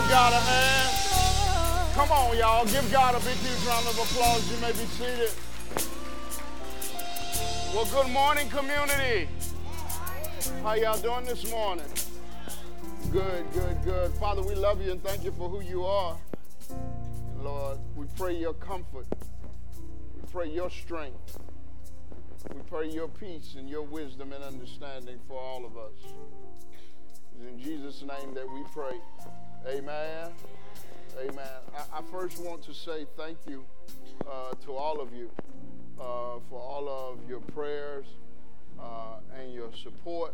Give God a hand. Come on, y'all. Give God a big, huge round of applause. You may be seated. Well, good morning, community. How y'all doing this morning? Good. Father, we love you and thank you for who you are. And Lord, we pray your comfort. We pray your strength. We pray your peace and your wisdom and understanding for all of us. It's in Jesus' name that we pray. Amen. Amen. I first want to say thank you to all of you for all of your prayers and your support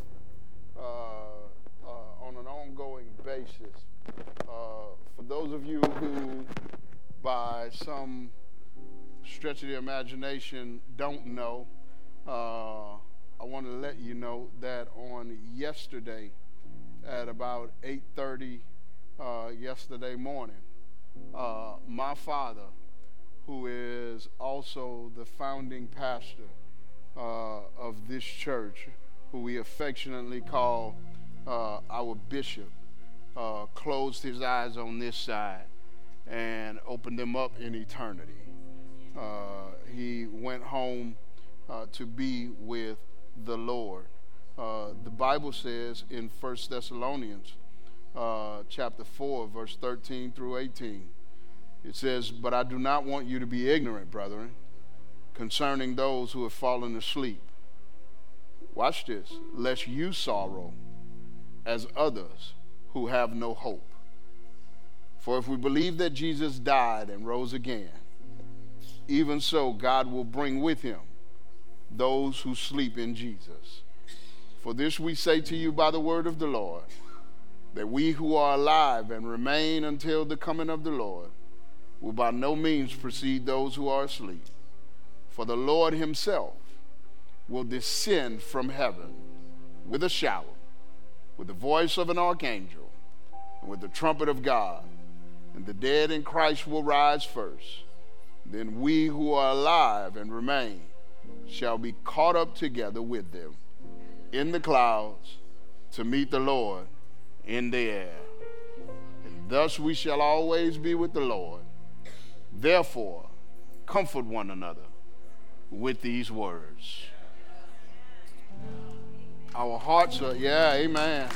on an ongoing basis. For those of you who, by some stretch of the imagination, don't know, I want to let you know that on yesterday at about 8:30 yesterday morning, my father, who is also the founding pastor of this church, who we affectionately call our bishop, closed his eyes on this side and opened them up in eternity. He went home to be with the Lord. The Bible says in First Thessalonians chapter 4, verse 13 through 18, it says, "But I do not want you to be ignorant, brethren, concerning those who have fallen asleep. Watch this, lest you sorrow as others who have no hope. For if we believe that Jesus died and rose again, even so God will bring with him those who sleep in Jesus. For this we say to you by the word of the Lord, that we who are alive and remain until the coming of the Lord will by no means precede those who are asleep. For the Lord himself will descend from heaven with a shout, with the voice of an archangel, and with the trumpet of God, and the dead in Christ will rise first. Then we who are alive and remain shall be caught up together with them in the clouds to meet the Lord in the air. And thus we shall always be with the Lord. Therefore, comfort one another with these words." Our hearts are, yeah, amen.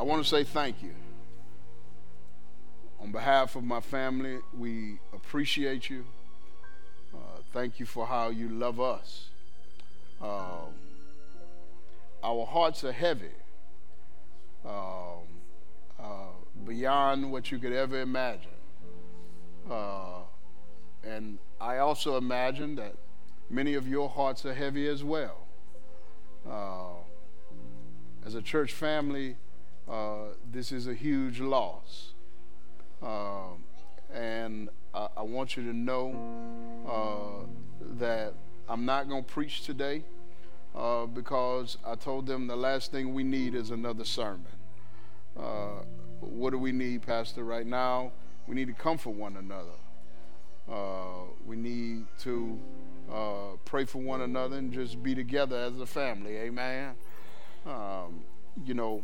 I want to say thank you. On behalf of my family, we appreciate you. Thank you for how you love us. Our hearts are heavy beyond what you could ever imagine. And I also imagine that many of your hearts are heavy as well. As a church family, this is a huge loss. And I want you to know that I'm not going to preach today because I told them the last thing we need is another sermon. What do we need, Pastor, right now? We need to comfort one another. We need to pray for one another and just be together as a family. Amen. You know,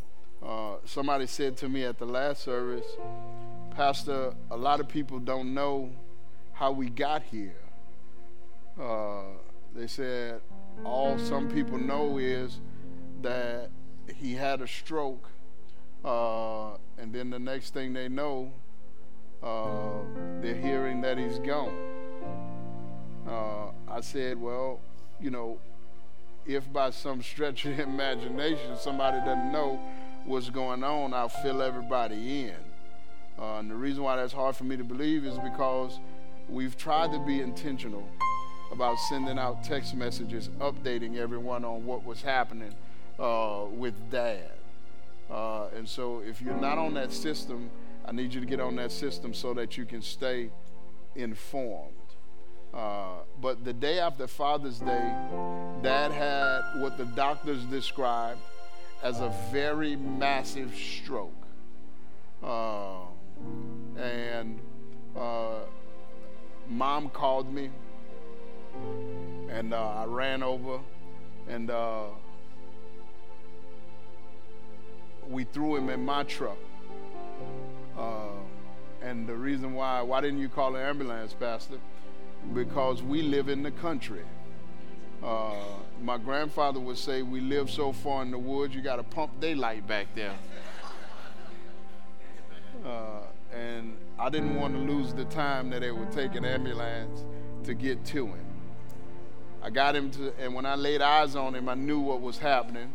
somebody said to me at the last service, "Pastor, a lot of people don't know how we got here." They said, all some people know is that he had a stroke, and then the next thing they know, they're hearing that he's gone. I said, well, you know, if by some stretch of imagination somebody doesn't know what's going on, I'll fill everybody in. And the reason why that's hard for me to believe is because we've tried to be intentional about sending out text messages, updating everyone on what was happening with Dad. And so if you're not on that system, I need you to get on that system so that you can stay informed. But the day after Father's Day, Dad had what the doctors described as a very massive stroke. And Mom called me, and I ran over, and threw him in my truck. And the reason why didn't you call an ambulance, Pastor? Because we live in the country. My grandfather would say, we live so far in the woods, you got to pump daylight back there. And I didn't want to lose the time that it would take an ambulance to get to him. I got him to, and when I laid eyes on him, I knew what was happening.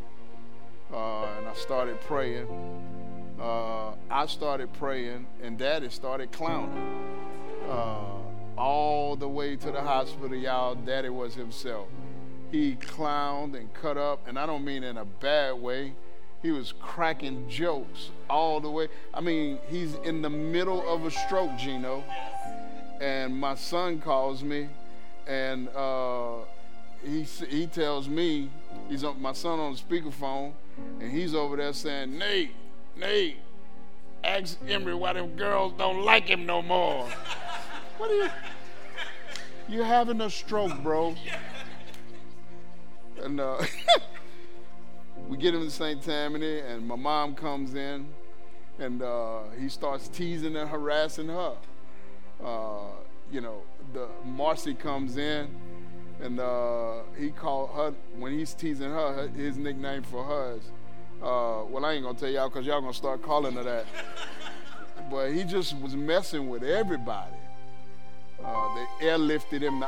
And I started praying. And Daddy started clowning. All the way to the hospital, y'all, Daddy was himself. He clowned and cut up, and I don't mean in a bad way. He was cracking jokes all the way. I mean, he's in the middle of a stroke, Gino. And my son calls me, and he tells me, he's on, my son on the speakerphone, and he's over there saying, Nate, ask Emery why them girls don't like him no more. What are you? You're having a stroke, bro. And we get him to St. Tammany, and my mom comes in, and he starts teasing and harassing her. Marcy comes in, and he called her, when he's teasing her, his nickname for her is, well, I ain't going to tell y'all because y'all going to start calling her that. But he just was messing with everybody. They airlifted him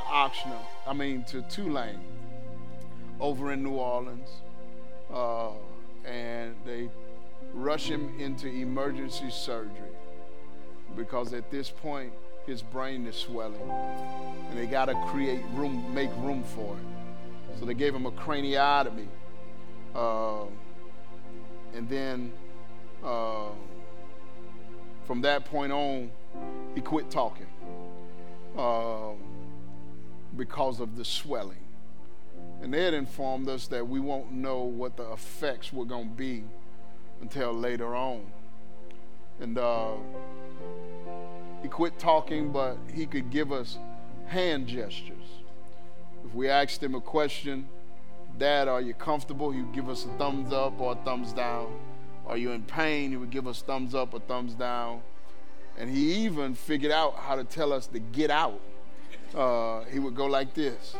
to Tulane over in New Orleans. And they rush him into emergency surgery because at this point, his brain is swelling. And they got to make room for it. So they gave him a craniotomy. And then from that point on, he quit talking. Because of the swelling. And they had informed us that we won't know what the effects were going to be until later on. And he quit talking, but he could give us hand gestures. If we asked him a question, Dad, are you comfortable? He would give us a thumbs up or a thumbs down. Are you in pain? He would give us thumbs up or thumbs down. And he even figured out how to tell us to get out. He would go like this.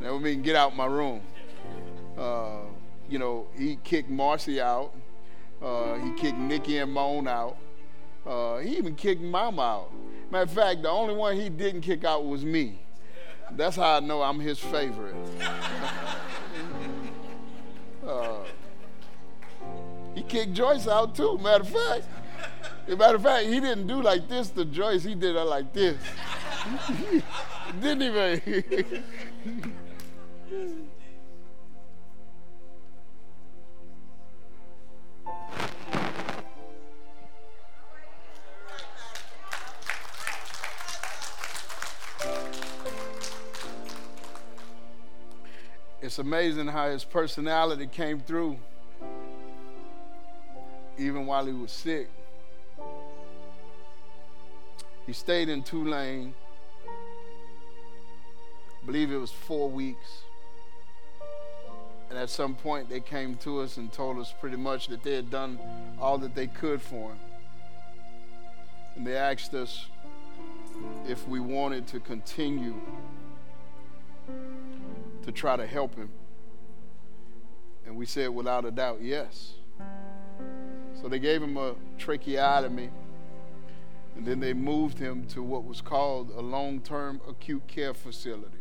That would mean get out my room. He kicked Marcy out. He kicked Nikki and Moan out. He even kicked Mama out. Matter of fact, the only one he didn't kick out was me. That's how I know I'm his favorite. He kicked Joyce out too, matter of fact, he didn't do like this to Joyce. He did her like this. Didn't even. It's amazing how his personality came through, even while he was sick. He stayed in Tulane, I believe it was 4 weeks. And at some point they came to us and told us pretty much that they had done all that they could for him. And they asked us if we wanted to continue to try to help him. And we said without a doubt, yes. So they gave him a tracheotomy. And then they moved him to what was called a long-term acute care facility.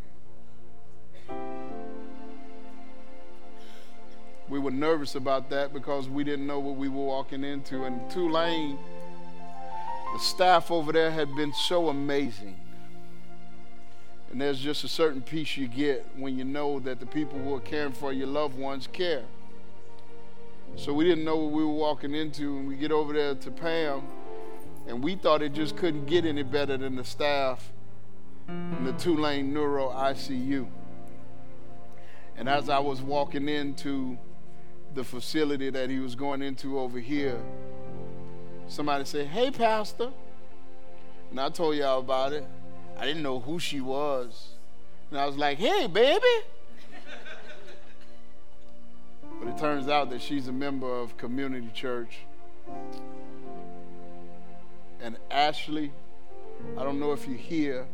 We were nervous about that because we didn't know what we were walking into. And Tulane, the staff over there had been so amazing. And there's just a certain peace you get when you know that the people who are caring for your loved ones care. So we didn't know what we were walking into, and we get over there to Pam, and we thought it just couldn't get any better than the staff in the Tulane Neuro ICU. And as I was walking into the facility that he was going into over here, somebody said, hey, Pastor. And I told y'all about it. I didn't know who she was. And I was like, hey, baby. But It turns out that she's a member of Community Church. And Ashley, I don't know if you're here,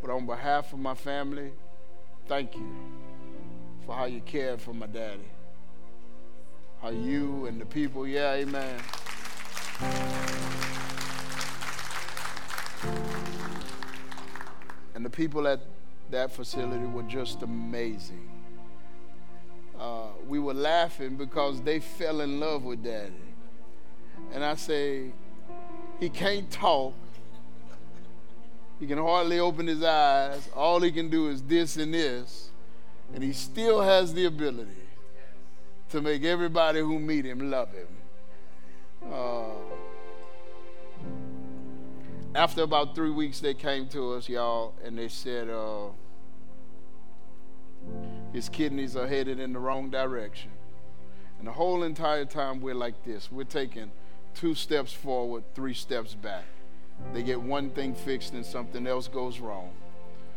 but on behalf of my family, thank you for how you cared for my daddy. How you and the people, yeah, amen. And the people at that facility were just amazing. We were laughing because they fell in love with Daddy. And I say, he can't talk. He can hardly open his eyes. All he can do is this and this. And he still has the ability to make everybody who meet him love him. After about 3 weeks, they came to us, y'all, and they said, his kidneys are headed in the wrong direction. And the whole entire time we're like this. We're taking 2 steps forward, 3 steps back. They get one thing fixed and something else goes wrong.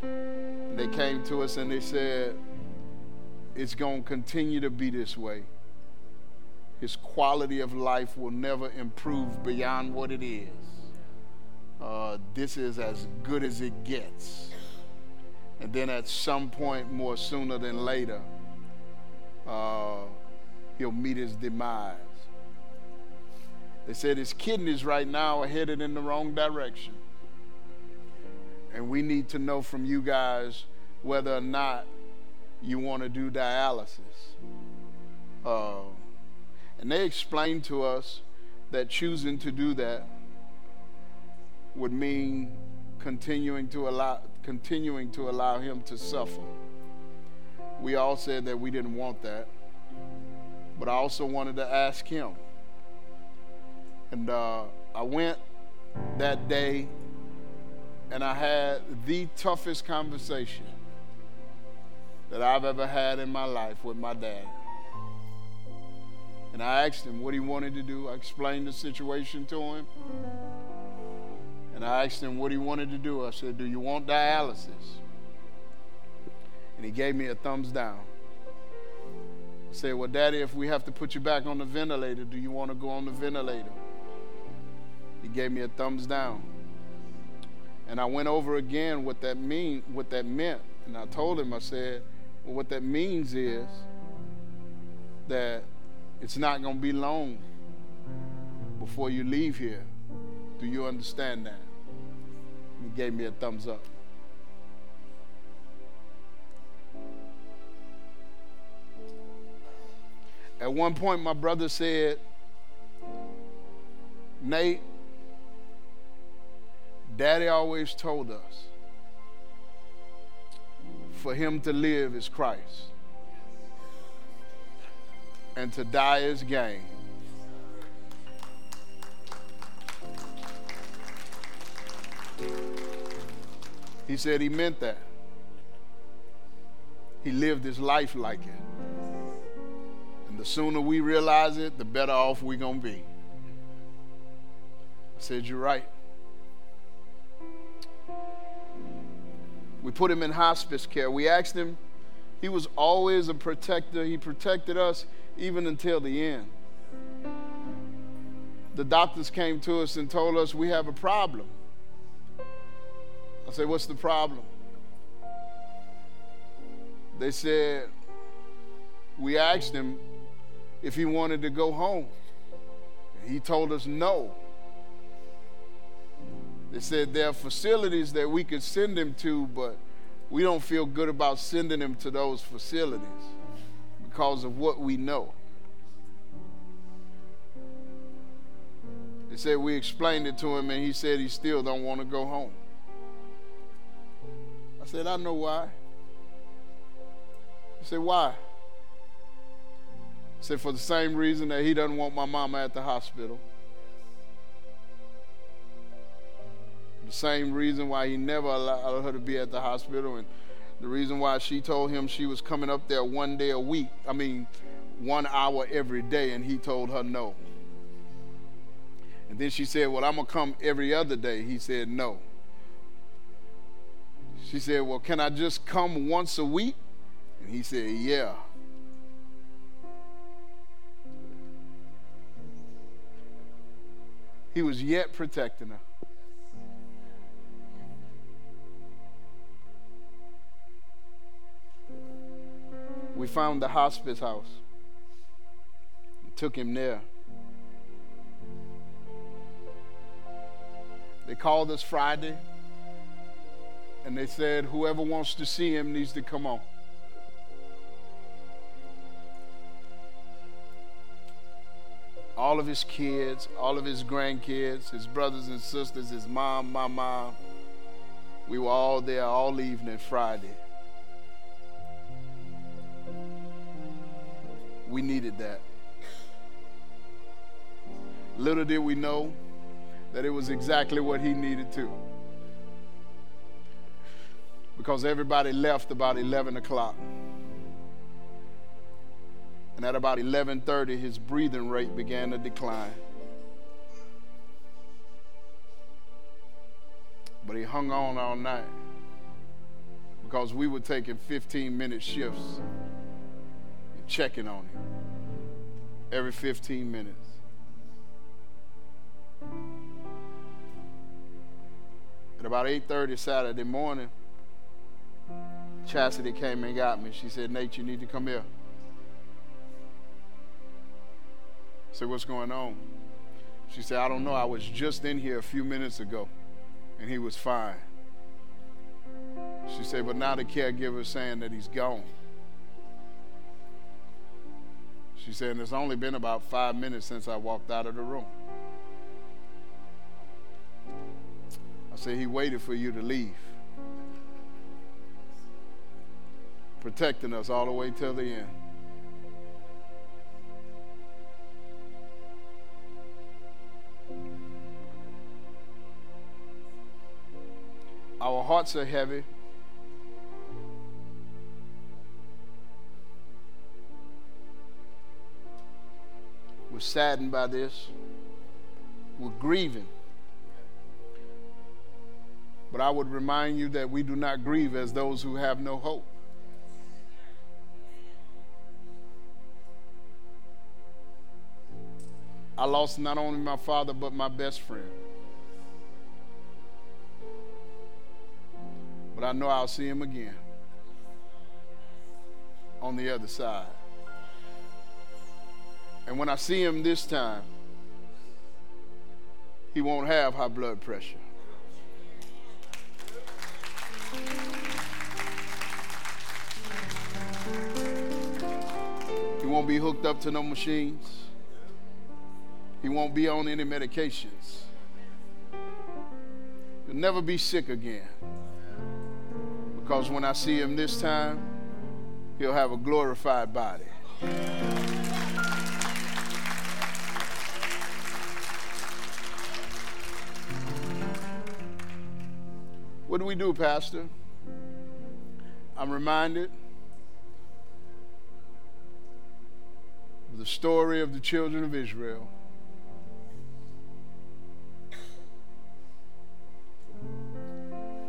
And they came to us and they said, it's going to continue to be this way. His quality of life will never improve beyond what it is. This is as good as it gets. And then at some point, more sooner than later, he'll meet his demise. They said his kidneys right now are headed in the wrong direction. And we need to know from you guys whether or not you want to do dialysis. And they explained to us that choosing to do that would mean continuing to allow him to suffer. We all said that we didn't want that, but I also wanted to ask him. And I went that day, and I had the toughest conversation that I've ever had in my life with my dad. And I asked him what he wanted to do. I explained the situation to him. And I asked him what he wanted to do. I said, do you want dialysis? And he gave me a thumbs down. I said, well, Daddy, if we have to put you back on the ventilator, do you want to go on the ventilator? He gave me a thumbs down. And I went over again what that meant. And I told him, I said, well, what that means is that it's not going to be long before you leave here. Do you understand that? He gave me a thumbs up. At one point, my brother said, Nate, Daddy always told us for him to live is Christ. And to die is gain. He said he meant that. He lived his life like it. And the sooner we realize it, the better off we're going to be. I said, you're right. We put him in hospice care. We asked him. He was always a protector. He protected us even until the end. The doctors came to us and told us we have a problem. I said, what's the problem? They said, we asked him if he wanted to go home. He told us no. They said there are facilities that we could send him to, but we don't feel good about sending him to those facilities because of what we know. They said we explained it to him, and he said he still don't want to go home. I said, I know why. He said, why? I said, for the same reason that he doesn't want my mama at the hospital. The same reason why he never allowed her to be at the hospital, and the reason why she told him she was coming up there 1 hour every day, and he told her no. And then she said, well, I'm going to come every other day. He said no. She said, well, can I just come once a week? And he said, yeah. He was yet protecting her. We found the hospice house and took him there. They called us Friday and they said, whoever wants to see him needs to come on. All of his kids, all of his grandkids, his brothers and sisters, his mom, my mom. We were all there all evening Friday. We needed that. Little did we know that it was exactly what he needed too. Because everybody left about 11 o'clock. And at about 11:30, his breathing rate began to decline. But he hung on all night because we were taking 15-minute shifts. Checking on him every 15 minutes. At about 8:30 Saturday morning, Chastity came and got me. She said, Nate, you need to come here. I said, what's going on? She said, I don't know. I was just in here a few minutes ago, and he was fine. She said, but now the caregiver is saying that he's gone. She said, and it's only been about 5 minutes since I walked out of the room. I said, he waited for you to leave. Protecting us all the way till the end. Our hearts are heavy. We're saddened by this. We're grieving. But I would remind you that we do not grieve as those who have no hope. I lost not only my father, but my best friend. But I know I'll see him again on the other side. And when I see him this time, he won't have high blood pressure. He won't be hooked up to no machines. He won't be on any medications. He'll never be sick again. Because when I see him this time, he'll have a glorified body. What do we do, Pastor? I'm reminded of the story of the children of Israel.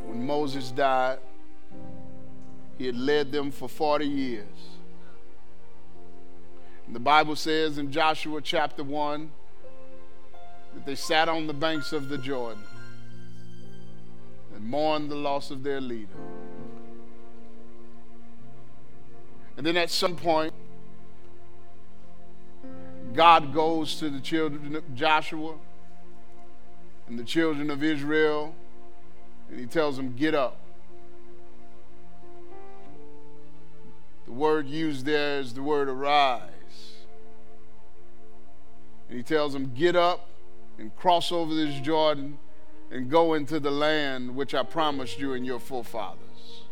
When Moses died, he had led them for 40 years. And the Bible says in Joshua chapter 1 that they sat on the banks of the Jordan and mourned the loss of their leader. And then at some point, God goes to the children of Joshua and the children of Israel, and he tells them, get up. The word used there is the word arise. And he tells them, get up and cross over this Jordan and go into the land which I promised you and your forefathers.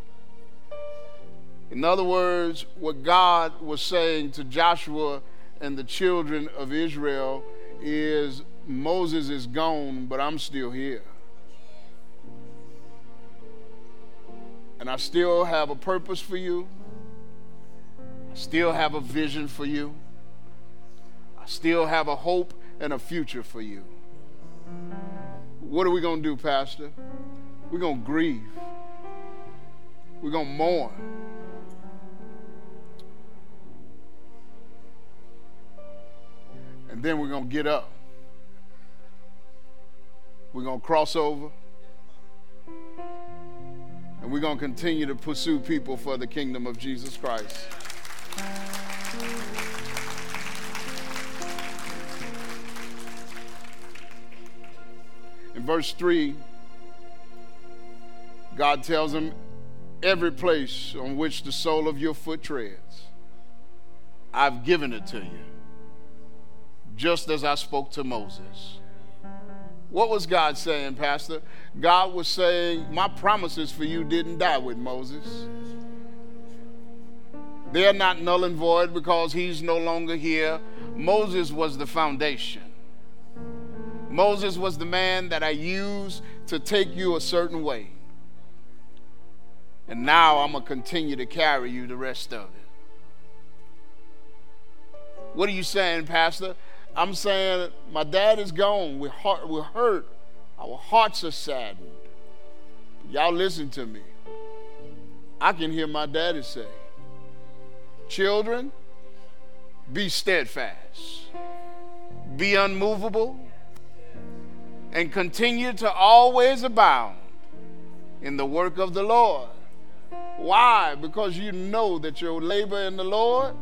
In other words, what God was saying to Joshua and the children of Israel is, Moses is gone, but I'm still here. And I still have a purpose for you. I still have a vision for you. I still have a hope and a future for you. What are we going to do, Pastor? We're going to grieve. We're going to mourn. And then we're going to get up. We're going to cross over. And we're going to continue to pursue people for the kingdom of Jesus Christ. In verse 3, God tells him, every place on which the sole of your foot treads, I've given it to you, just as I spoke to Moses. What was God saying, Pastor? God was saying, my promises for you didn't die with Moses. They're not null and void because he's no longer here. Moses was the foundation. Moses was the man that I used to take you a certain way. And now I'm going to continue to carry you the rest of it. What are you saying, Pastor? I'm saying my dad is gone. We're hurt. Our hearts are saddened. Y'all listen to me. I can hear my daddy say, children, be steadfast. Be unmovable. And continue to always abound in the work of the Lord. Why? Because you know that your labor in the Lord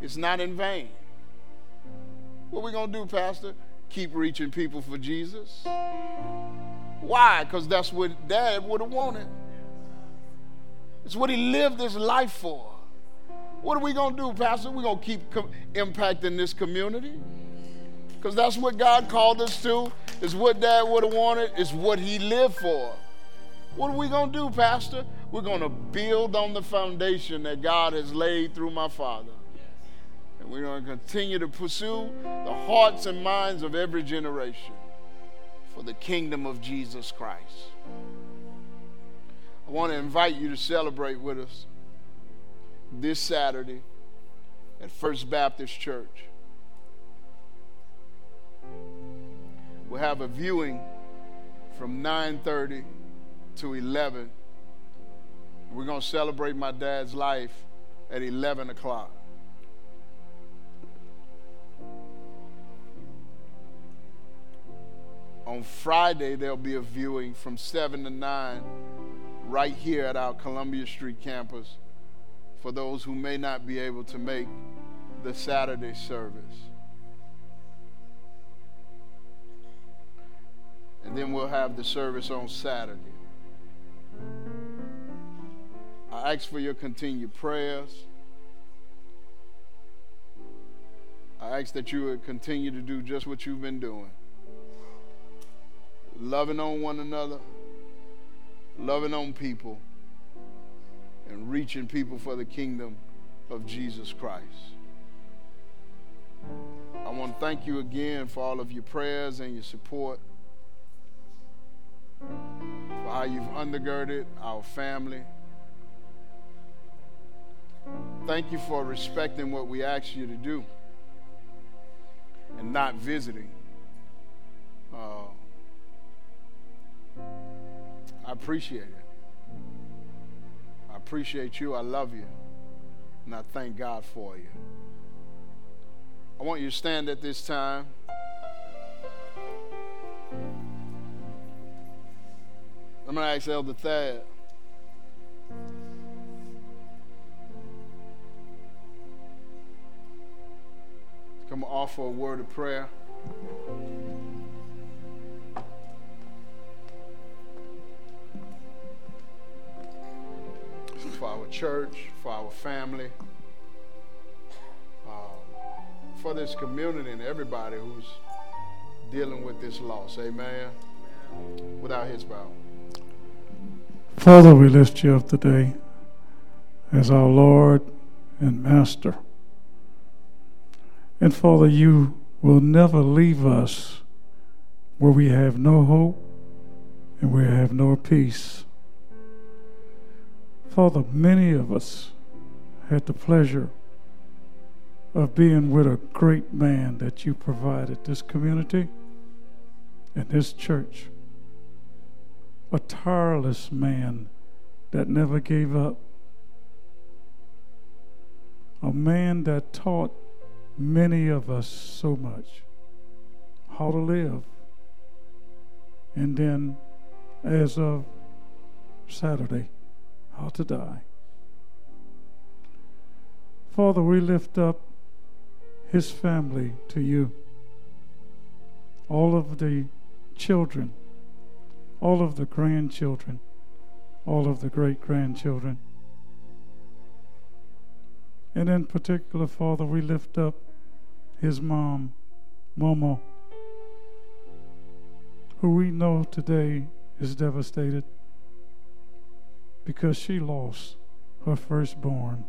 is not in vain. What are we going to do, Pastor? Keep reaching people for Jesus. Why? Because that's what Dad would have wanted. It's what he lived his life for. What are we going to do, Pastor? We're going to keep impacting this community. Because that's what God called us to. It's what Dad would have wanted. It's what he lived for. What are we going to do, Pastor? We're going to build on the foundation that God has laid through my father. And we're going to continue to pursue the hearts and minds of every generation for the kingdom of Jesus Christ. I want to invite you to celebrate with us this Saturday at First Baptist Church. We'll have a viewing from 9:30 to 11. We're going to celebrate my dad's life at 11 o'clock. On Friday, there'll be a viewing from 7 to 9 right here at our Columbia Street campus for those who may not be able to make the Saturday service. And then we'll have the service on Saturday. I ask for your continued prayers. I ask that you would continue to do just what you've been doing. Loving on one another, loving on people, and reaching people for the kingdom of Jesus Christ. I want to thank you again for all of your prayers and your support, for how you've undergirded our family. Thank you for respecting what we asked you to do and not visiting. I appreciate it. I appreciate you. I love you. And I thank God for you. I want you to stand at this time. I'm going to ask Elder Thad to come offer a word of prayer. For our church, for our family, for this community and everybody who's dealing with this loss. Amen. Without his bow. Father, we lift you up today as our Lord and Master. And Father, you will never leave us where we have no hope and we have no peace. Father, many of us had the pleasure of being with a great man that you provided this community and this church. A tireless man that never gave up. A man that taught many of us so much how to live, And then as of Saturday, how to die. Father, we lift up his family to you. All of the children, all of the grandchildren, all of the great-grandchildren. And in particular, Father, we lift up his mom, Momo, who we know today is devastated because she lost her firstborn.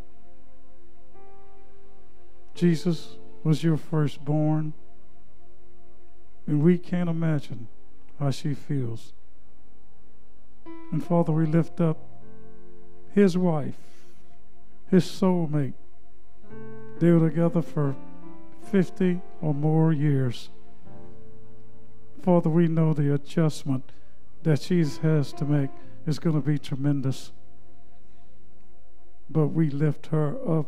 Jesus was your firstborn, and we can't imagine how she feels. And Father, we lift up his wife, his soulmate. They were together for 50 or more years. Father, we know the adjustment that she has to make is going to be tremendous. But we lift her up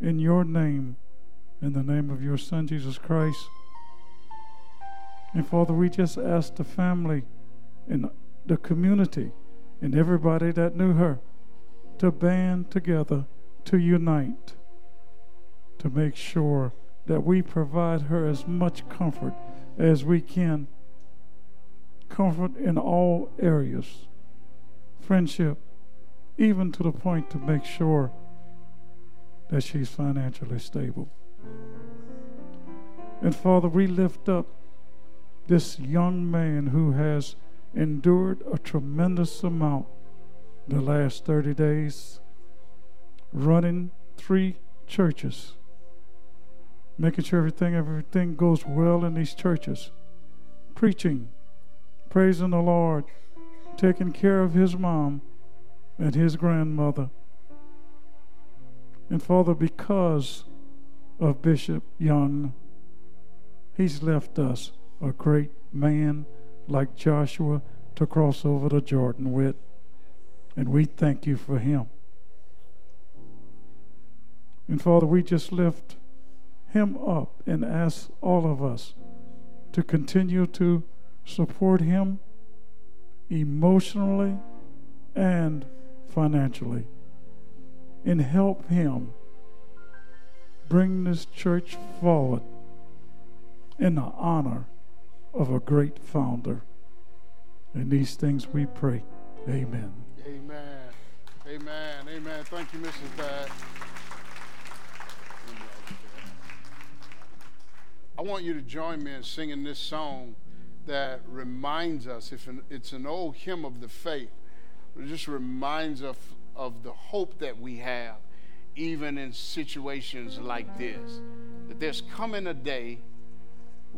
in your name, in the name of your Son, Jesus Christ. And Father, we just ask the family and the community and everybody that knew her to band together, to unite, to make sure that we provide her as much comfort as we can. Comfort in all areas, friendship, even to the point to make sure that she's financially stable. And Father, we lift up this young man who has endured a tremendous amount the last 30 days, running 3 churches, making sure everything goes well in these churches, preaching, praising the Lord, taking care of his mom and his grandmother. And Father, because of Bishop Young, he's left us a great man like Joshua to cross over the Jordan with. And we thank you for him. And Father, we just lift him up and ask all of us to continue to support him emotionally and financially, and help him bring this church forward in the honor of a great founder. In these things we pray. Amen. Amen. Amen. Amen. Thank you, Mrs. Thad. I want you to join me in singing this song that reminds us, if it's an old hymn of the faith, it just reminds us of the hope that we have, even in situations like this, that there's coming a day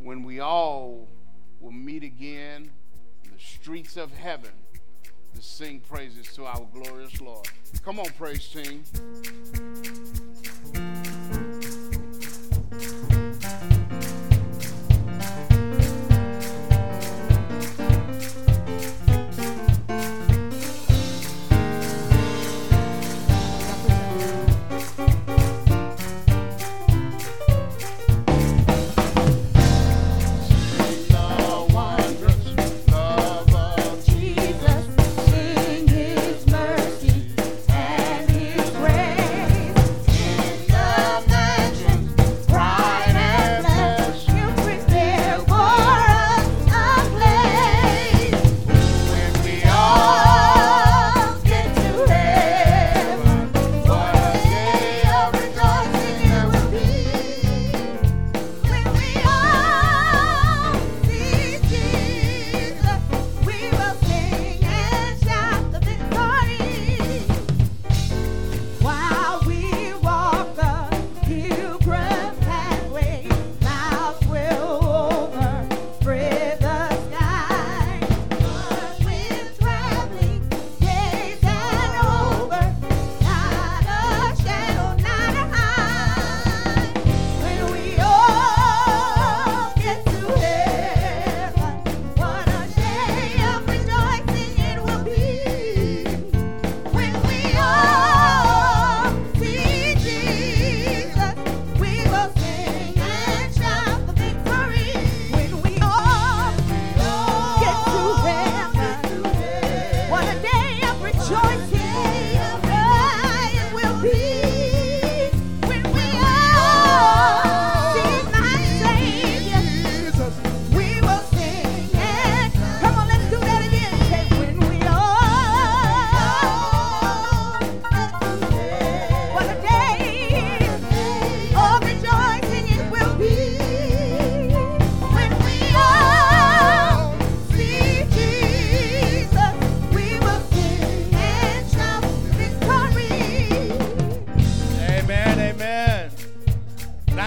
when we all will meet again in the streets of heaven to sing praises to our glorious Lord. Come on, praise team.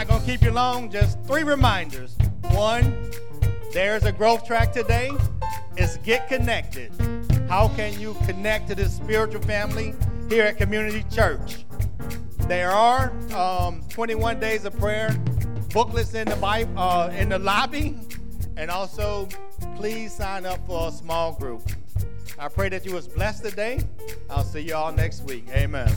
not going to keep you long. Just three reminders. One, there's a growth track today. It's Get Connected. How can you connect to this spiritual family here at Community Church? There are 21 days of prayer booklets in the Bible, in the lobby, and also please sign up for a small group. I pray that you was blessed today. I'll see you all next week. Amen.